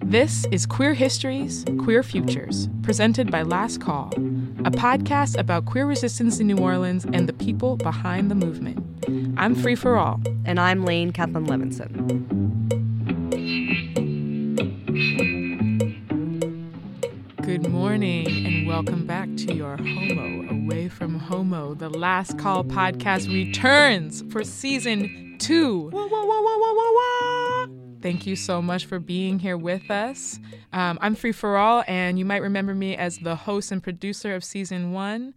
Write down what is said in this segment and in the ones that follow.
This is Queer Histories, Queer Futures, presented by Last Call, a podcast about queer resistance in New Orleans and the people behind the movement. I'm Free For All. And I'm Lane Kaplan Levinson. Good morning and welcome back to your Homo Away From Homo. The Last Call podcast returns for season 2. Whoa, whoa, whoa, whoa, whoa, whoa, whoa. Thank you so much for being here with us. I'm Free For All, and you might remember me as the host and producer of Season 1,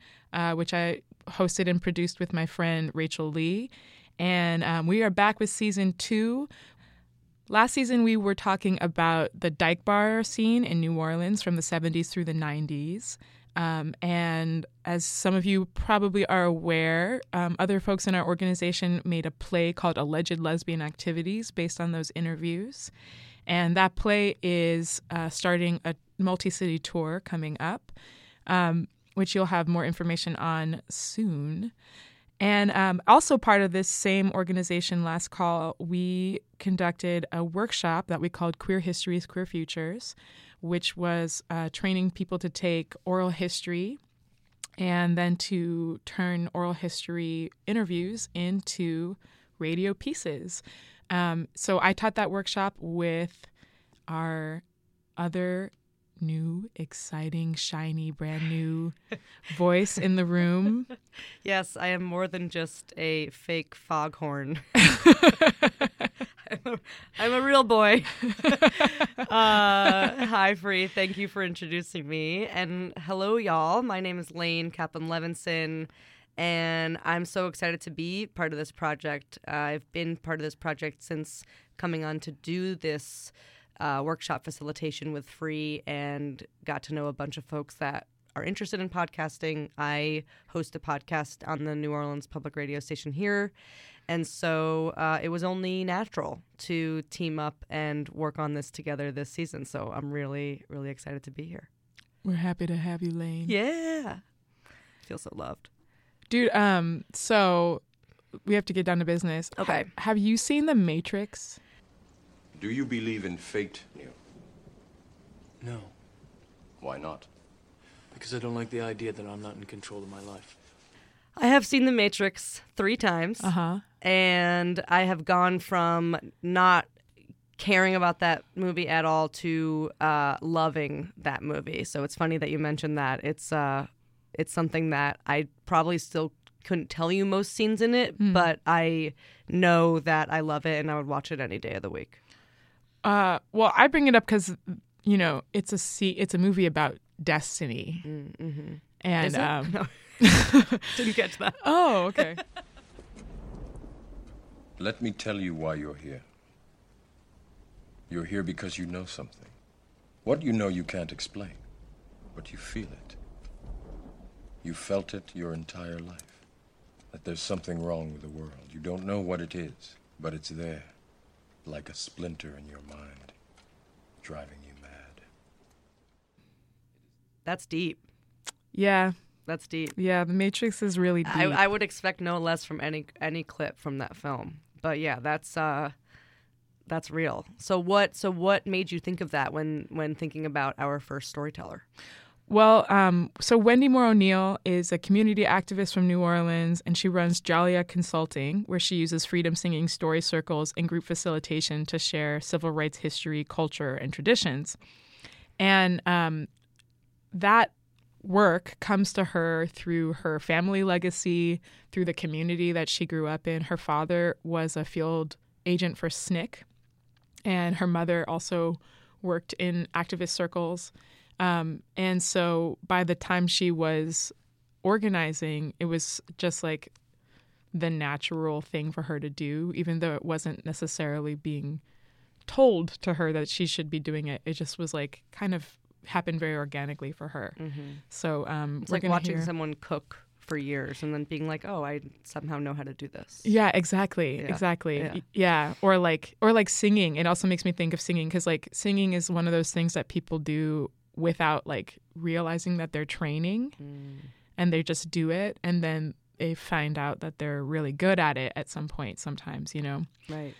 which I hosted and produced with my friend Rachel Lee. And we are back with Season 2. Last season, we were talking about the dyke bar scene in New Orleans from the 70s through the 90s. And as some of you probably are aware, other folks in our organization made a play called Alleged Lesbian Activities based on those interviews. And that play is starting a multi-city tour coming up, which you'll have more information on soon. And also part of this same organization, Last Call, we conducted a workshop that we called Queer Histories, Queer Futures, which was training people to take oral history and then to turn oral history interviews into radio pieces. So I taught that workshop with our other new, exciting, shiny, brand new voice in the room. Yes, I am more than just a fake foghorn. I'm a real boy. Hi, Free. Thank you for introducing me. And hello, y'all. My name is Lane Kaplan Levinson, and I'm so excited to be part of this project. I've been part of this project since coming on to do this workshop facilitation with Free, and got to know a bunch of folks that are interested in podcasting. I host a podcast on the New Orleans public radio station here. And so it was only natural to team up and work on this together this season. So I'm really, really excited to be here. We're happy to have you, Lane. Yeah. I feel so loved. Dude, so we have to get down to business. Okay. Have you seen The Matrix? Do you believe in fate, Neo? No. Why not? Because I don't like the idea that I'm not in control of my life. I have seen The Matrix 3 times. Uh-huh. And I have gone from not caring about that movie at all to loving that movie. So it's funny that you mentioned that. It's something that I probably still couldn't tell you most scenes in it, but I know that I love it and I would watch it any day of the week. Well, I bring it up because, you know, it's a movie about destiny. Mm-hmm. And is it? No. Didn't get to that. Oh, okay. Let me tell you why you're here. You're here because you know something. What you know you can't explain, but you feel it. You felt it your entire life, that there's something wrong with the world. You don't know what it is, but it's there, like a splinter in your mind, driving you mad. That's deep. Yeah. That's deep. Yeah, The Matrix is really deep. I would expect no less from any clip from that film. But yeah, that's real. So what made you think of that when thinking about our first storyteller? Well, so Wendy Moore O'Neill is a community activist from New Orleans, and she runs Jalia Consulting, where she uses freedom singing, story circles, and group facilitation to share civil rights history, culture, and traditions. And that work comes to her through her family legacy, through the community that she grew up in. Her father was a field agent for SNCC, and her mother also worked in activist circles. And so by the time she was organizing, it was just like the natural thing for her to do, even though it wasn't necessarily being told to her that she should be doing it. It just was like kind of happened very organically for her. Mm-hmm. So it's like watching someone cook for years and then being like, oh, I somehow know how to do this. Yeah, exactly. Yeah. Exactly. Yeah. Yeah. Or like singing. It also makes me think of singing because like singing is one of those things that people do without like realizing that they're training, and they just do it, and then they find out that they're really good at it at some point sometimes, you know? Right.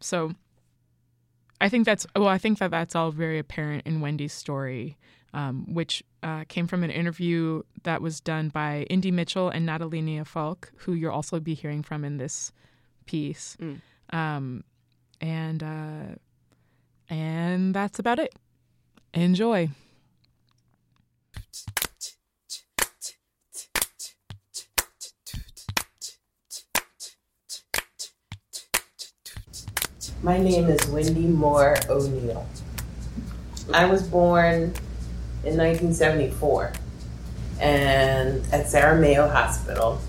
So I think that's all very apparent in Wendy's story, which came from an interview that was done by Indy Mitchell and Natalina Falk, who you'll also be hearing from in this piece. And that's about it. Enjoy. My name is Wendy Moore O'Neill. I was born in 1974 and at Sara Mayo Hospital.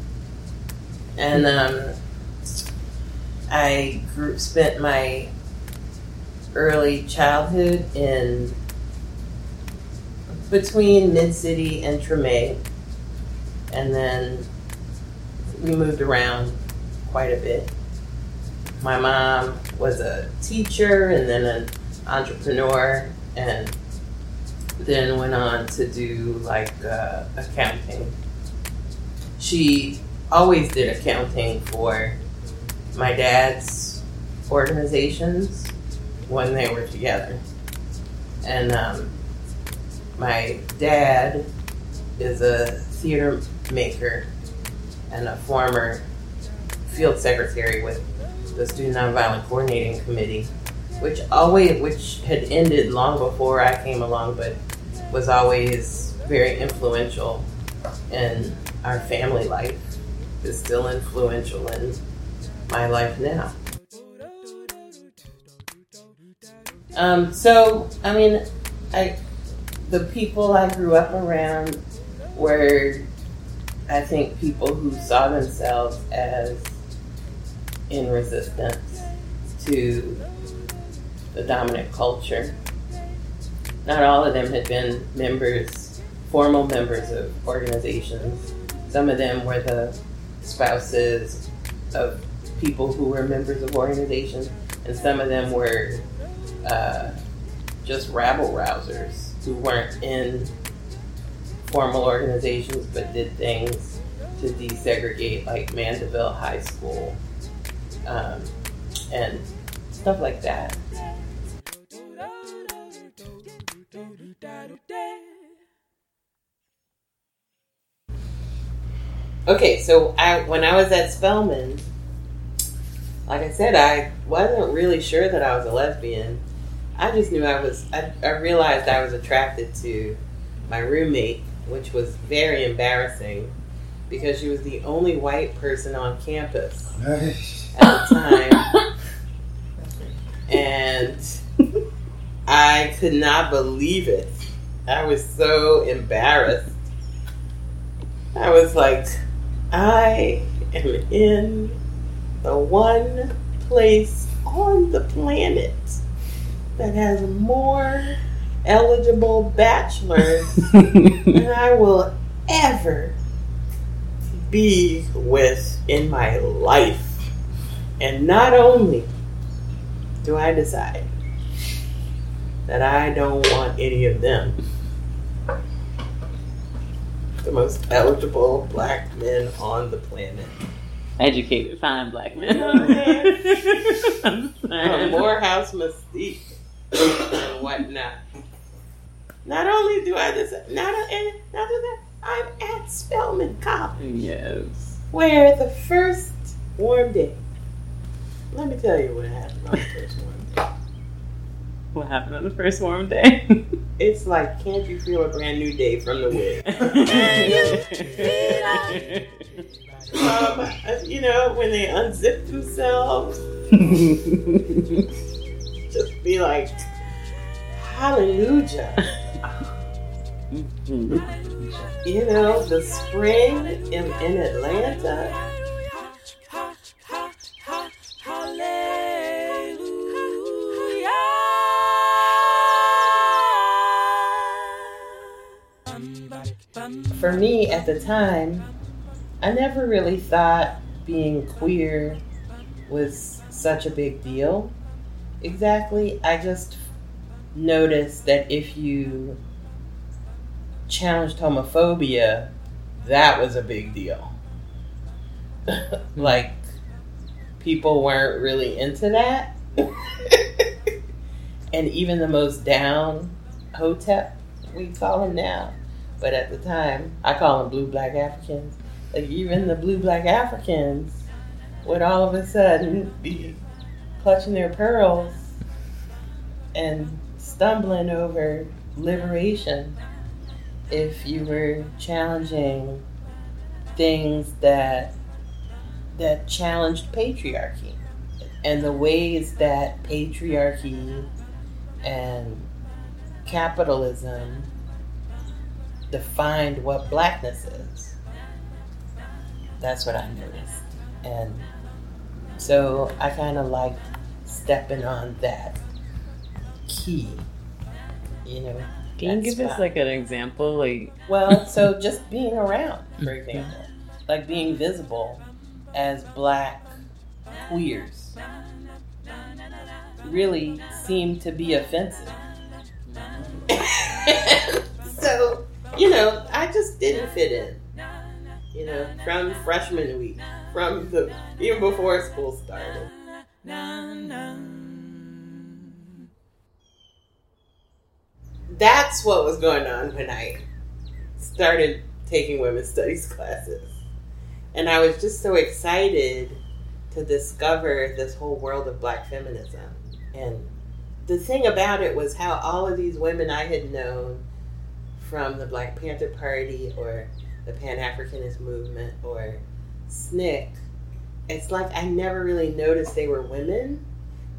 And I spent my early childhood in between Mid-City and Treme. And then we moved around quite a bit. My mom was a teacher and then an entrepreneur, and then went on to do like accounting. She always did accounting for my dad's organizations when they were together. And my dad is a theater maker and a former field secretary with the Student Nonviolent Coordinating Committee, which had ended long before I came along, but was always very influential in our family life, is still influential in my life now. The people I grew up around were, I think, people who saw themselves as in resistance to the dominant culture. Not all of them had been formal members of organizations. Some of them were the spouses of people who were members of organizations, and some of them were just rabble-rousers who weren't in formal organizations but did things to desegregate, like Mandeville High School. And stuff like that. Okay, so when I was at Spelman, like I said, I wasn't really sure that I was a lesbian. I just knew I realized I was attracted to my roommate, which was very embarrassing because she was the only white person on campus. At the time, and I could not believe it. I was so embarrassed. I was like, I am in the one place on the planet that has more eligible bachelors than I will ever be with in my life. And not only do I decide that I don't want any of them, the most eligible black men on the planet. Educated, fine black men. From Morehouse, Mystique, and whatnot. Not only do I decide, I'm at Spelman College. Yes. Where the first warm day. Let me tell you what happened on the first warm day. What happened on the first warm day? It's like, can't you feel a brand new day from the wind? When they unzip themselves, just be like, hallelujah. The spring in Atlanta. For me at the time, I never really thought being queer was such a big deal. Exactly. I just noticed that if you challenged homophobia, that was a big deal. Like, people weren't really into that. And even the most down hotep, we call him now, but at the time, I call them blue black Africans. Like, even the blue black Africans would all of a sudden be clutching their pearls and stumbling over liberation if you were challenging things that challenged patriarchy and the ways that patriarchy and capitalism defined what blackness is. That's what I noticed. And so I kind of like stepping on that key, you know. Can you give us like an example? Like, well, so just being around, for example, like being visible as black queers really seemed to be offensive. So, you know, I just didn't fit in, you know, from freshman week, even before school started. That's what was going on when I started taking women's studies classes. And I was just so excited to discover this whole world of black feminism. And the thing about it was how all of these women I had known from the Black Panther Party or the Pan-Africanist movement or SNCC, it's like I never really noticed they were women,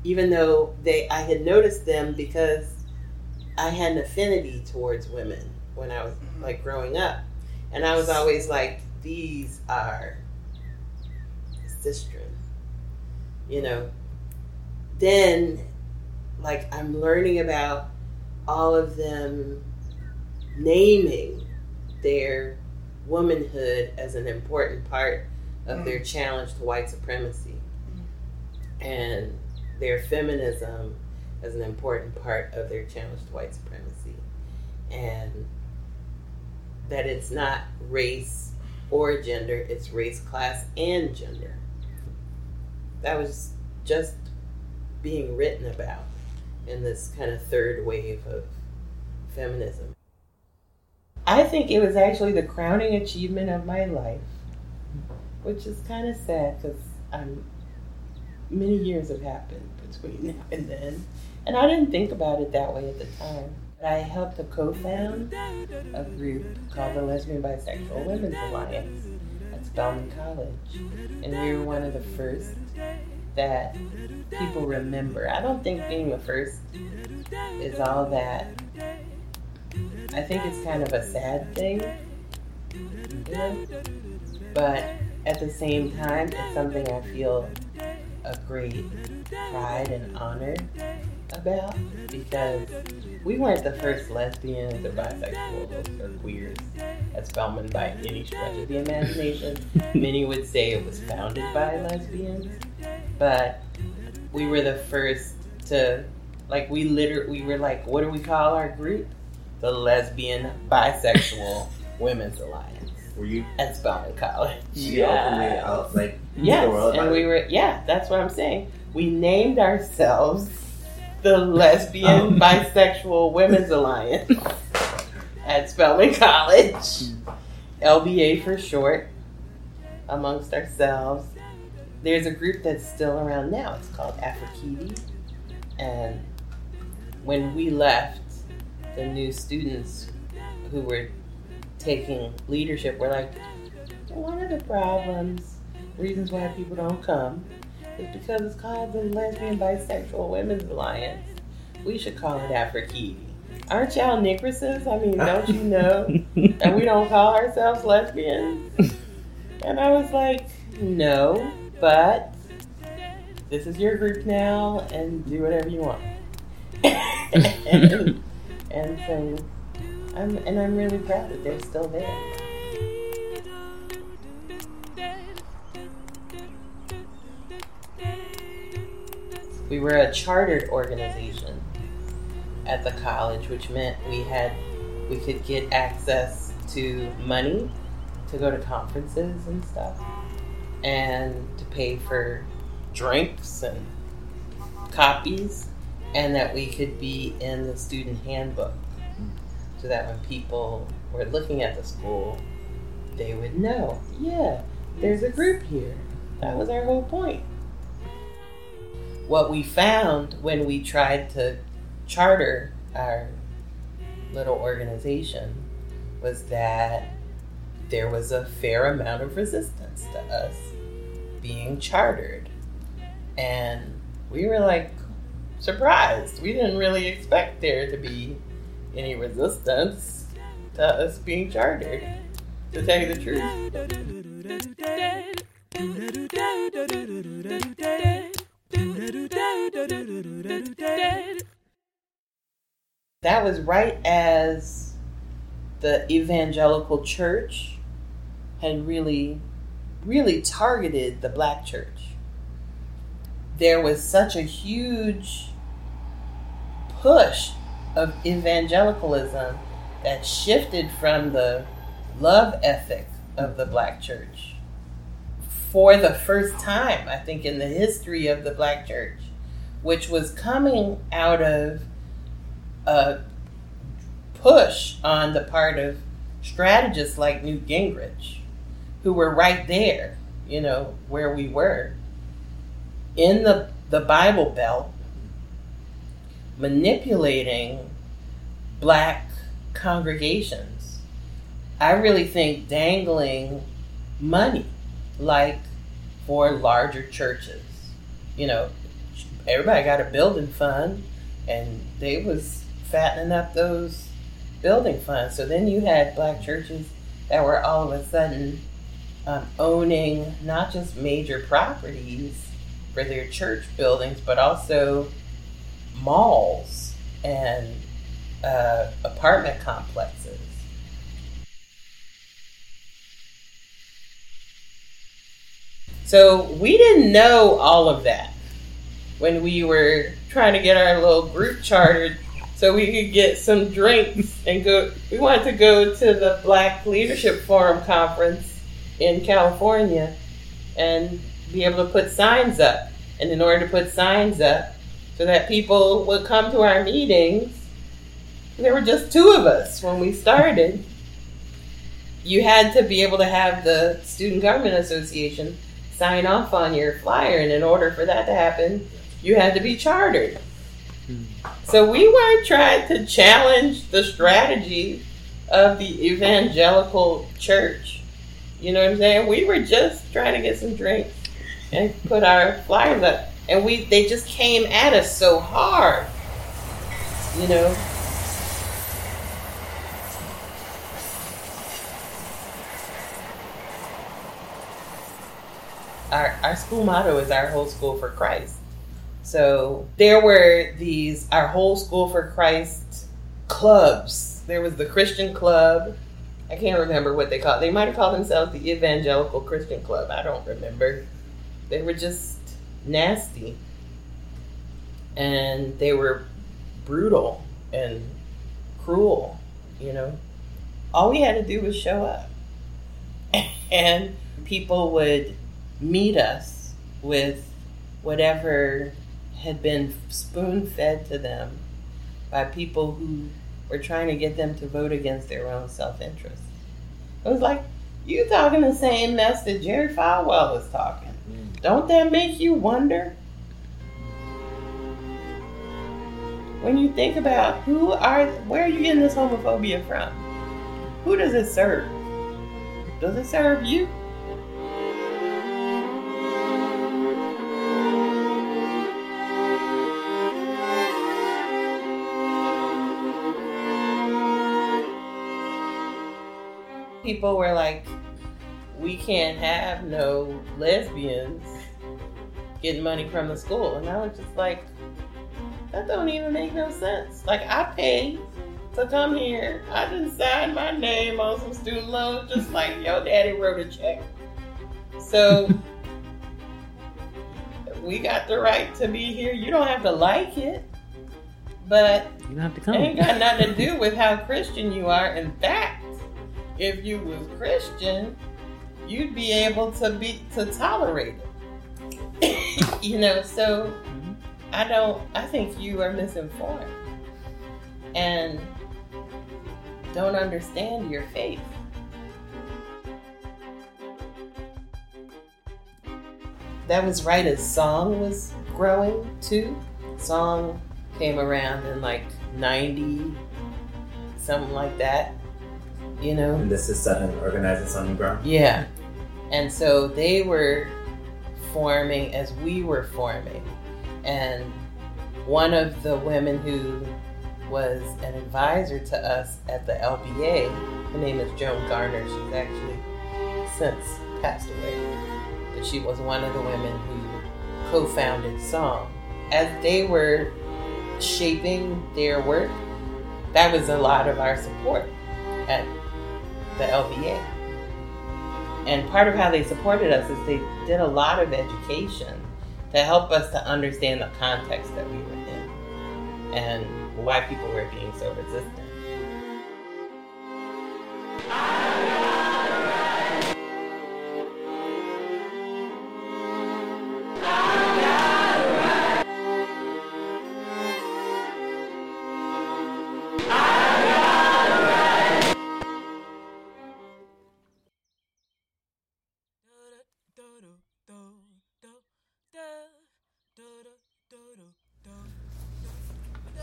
even though I had noticed them because I had an affinity towards women when I was like growing up. And I was always like, these are sisters, you know. Then, like, I'm learning about all of them naming their womanhood as an important part of their challenge to white supremacy and their feminism as an important part of their challenge to white supremacy, and that it's not race or gender, it's race, class, and gender. That was just being written about in this kind of third wave of feminism. I think it was actually the crowning achievement of my life, which is kind of sad because many years have happened between now and then. And I didn't think about it that way at the time. But I helped to co-found a group called the Lesbian Bisexual Women's Alliance at Spelman College. And we were one of the first that people remember. I don't think being the first is all that. I think it's kind of a sad thing, you know? But at the same time, it's something I feel a great pride and honor about, because we weren't the first lesbians or bisexuals or queers at Spelman by any stretch of the imagination. Many would say it was founded by lesbians, but we were the first to, like, we were like, what do we call our group? The Lesbian Bisexual Women's Alliance. Were you at Spelman College? Yeah. Like, yes, and we were. Yeah, that's what I'm saying. We named ourselves the Lesbian Bisexual Women's Alliance at Spelman College, LBA for short. Amongst ourselves, there's a group that's still around now. It's called Afrekete, and when we left, the new students who were taking leadership were like, one of the reasons why people don't come is because it's called the Lesbian Bisexual Women's Alliance. We should call it Afrekete. Aren't y'all Negresses? I mean, don't you know that we don't call ourselves lesbians? And I was like, no, but this is your group now and do whatever you want. And so I'm really proud that they're still there. We were a chartered organization at the college, which meant we had we could get access to money to go to conferences and stuff, and to pay for drinks and copies, and that we could be in the student handbook so that when people were looking at the school, they would know, yeah, there's a group here. That was our whole point. What we found when we tried to charter our little organization was that there was a fair amount of resistance to us being chartered. And we were like surprised. We didn't really expect there to be any resistance to us being chartered, to tell you the truth. That was right as the evangelical church had really, really targeted the Black church. There was such a huge push of evangelicalism that shifted from the love ethic of the Black church. For the first time, I think, in the history of the Black church, which was coming out of a push on the part of strategists like Newt Gingrich, who were right there, you know, where we were, in the Bible Belt, manipulating Black congregations. I really think dangling money, like for larger churches. You know, everybody got a building fund, and they was fattening up those building funds. So then you had Black churches that were all of a sudden owning not just major properties for their church buildings, but also malls and apartment complexes. So we didn't know all of that when we were trying to get our little group chartered so we could get some drinks and go. We wanted to go to the Black Leadership Forum conference in California and be able to put signs up. And in order to put signs up so that people would come to our meetings, there were just two of us when we started. You had to be able to have the Student Government Association sign off on your flyer, and in order for that to happen, you had to be chartered. So we weren't trying to challenge the strategy of the evangelical church. You know what I'm saying? We were just trying to get some drinks and put our flyers up. And they just came at us so hard, you know. Our school motto is Our Whole School for Christ. So there were these Our Whole School for Christ clubs. There was the Christian Club. I can't remember what they called. They might have called themselves the Evangelical Christian Club. I don't remember. They were just nasty. And they were brutal and cruel, you know. All we had to do was show up. And people would meet us with whatever had been spoon-fed to them by people who were trying to get them to vote against their own self-interest. It was like, you talking the same mess that Jerry Falwell was talking. Don't that make you wonder? When you think about where are you getting this homophobia from? Who does it serve? Does it serve you? People were like, we can't have no lesbians getting money from the school. And I was just like, that don't even make no sense. Like, I paid to come here. I didn't sign my name on some student loans, just like your daddy wrote a check. So we got the right to be here. You don't have to like it, But you don't have to come. It ain't got nothing to do with how Christian you are. In fact, if you was Christian, you'd be able to tolerate it. You know, so I think you are misinformed and don't understand your faith. That was right as SONG was growing too. SONG came around in like 90, something like that, you know. And this is Southern Organizing Song and Grown? Yeah. And so they were forming as we were forming. And one of the women who was an advisor to us at the LBA, her name is Joan Garner. She's actually since passed away. But she was one of the women who co-founded SONG. As they were shaping their work, that was a lot of our support at the LBA. And part of how they supported us is they did a lot of education to help us to understand the context that we were in and why people were being so resistant.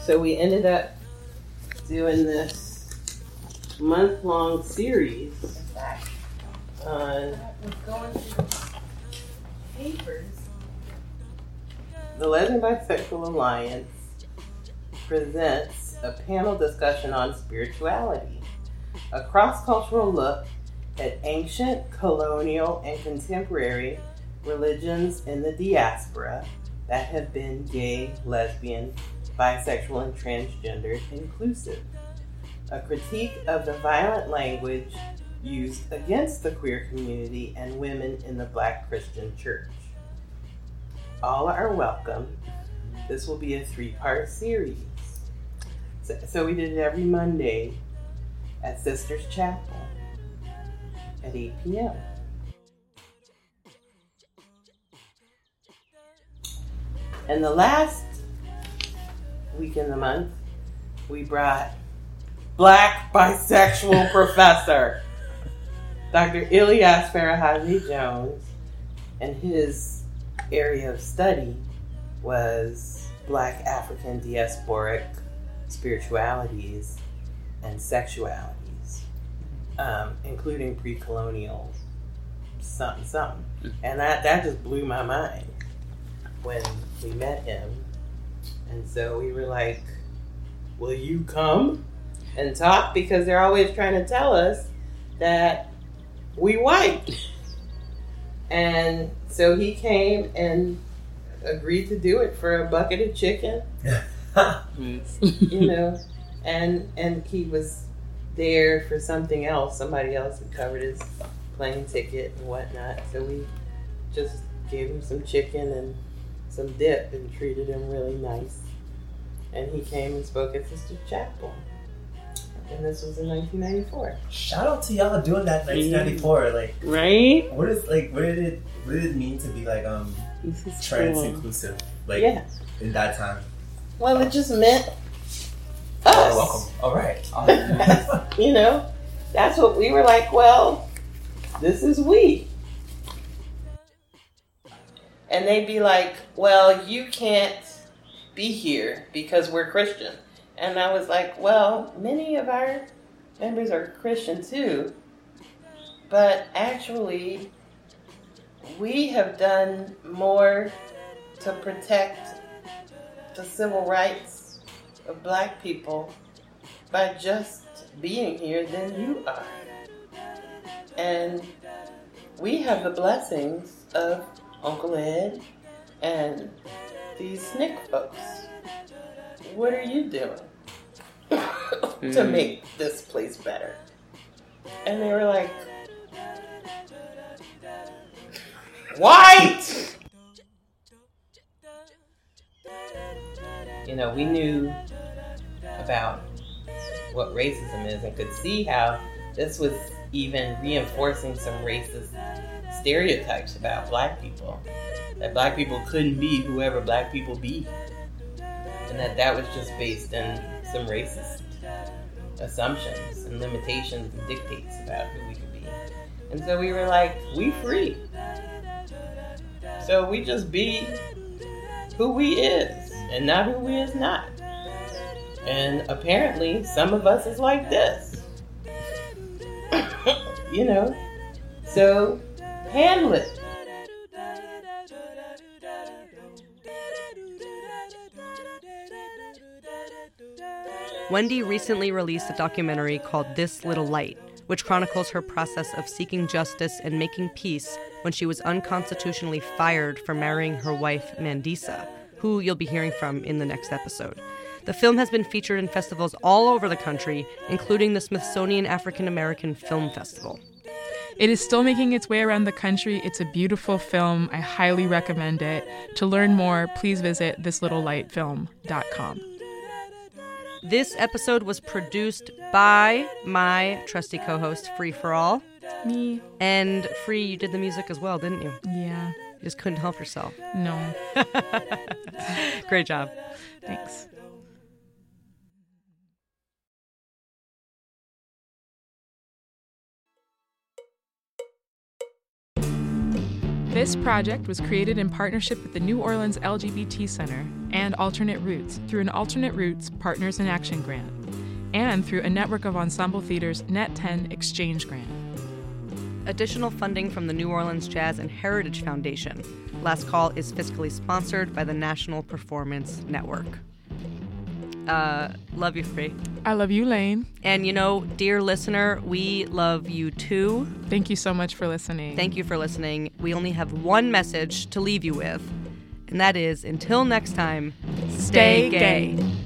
So we ended up doing this month-long series on the Lesbian Bisexual Alliance presents a panel discussion on spirituality, a cross-cultural look at ancient, colonial, and contemporary religions in the diaspora that have been gay, lesbian, bisexual, and transgender inclusive. A critique of the violent language used against the queer community and women in the Black Christian church. All are welcome. This will be a 3-part series. So we did it every Monday at Sisters Chapel at 8 p.m. And the last week in the month, we brought Black bisexual professor, Dr. Ilyas Farahazi Jones, and his area of study was Black African diasporic spiritualities and sexualities, including pre-colonial something. And that just blew my mind when we met him. And so we were like, will you come and talk? Because they're always trying to tell us that we white. And so he came and agreed to do it for a bucket of chicken. You know, and he was there for something else. Somebody else had covered his plane ticket and whatnot. So we just gave him some chicken and some dip and treated him really nice. And he came and spoke at Sister Chapel. And this was in 1994. Shout out to y'all doing that in 1994. Like, right? What is like? What did it mean to be like trans inclusive? Like, yeah. In that time. Well, it just meant us. Oh, welcome. All right. Awesome. You know, that's what we were like. Well, this is we. And they'd be like, well, you can't be here because we're Christian. And I was like, well, many of our members are Christian too. But actually, we have done more to protect the civil rights of Black people by just being here than you are. And we have the blessings of Uncle Ed and these SNCC folks. What are you doing to make this place better? And they were like, white! You know, we knew about what racism is and could see how this was even reinforcing some racist stereotypes about black people. That black people couldn't be whoever black people be. And that was just based in some racist assumptions and limitations and dictates about who we could be. And so we were like, we free. So we just be who we is and not who we is not. And apparently some of us is like this. You know? So handle it. Wendy recently released a documentary called This Little Light, which chronicles her process of seeking justice and making peace when she was unconstitutionally fired for marrying her wife, Mandisa, who you'll be hearing from in the next episode. The film has been featured in festivals all over the country, including the Smithsonian African American Film Festival. It is still making its way around the country. It's a beautiful film. I highly recommend it. To learn more, please visit thislittlelight.com. This episode was produced by my trusty co-host, Free For All. Me. And Free, you did the music as well, didn't you? Yeah. You just couldn't help yourself. No. Great job. Thanks. This project was created in partnership with the New Orleans LGBT Center and Alternate Roots through an Alternate Roots Partners in Action grant and through a Network of Ensemble Theaters Net 10 exchange grant. Additional funding from the New Orleans Jazz and Heritage Foundation. Last Call is fiscally sponsored by the National Performance Network. Love you, Free. I love you, Lane. And you know, dear listener, we love you too. Thank you so much for listening. Thank you for listening. We only have one message to leave you with, and that is, until next time, stay gay.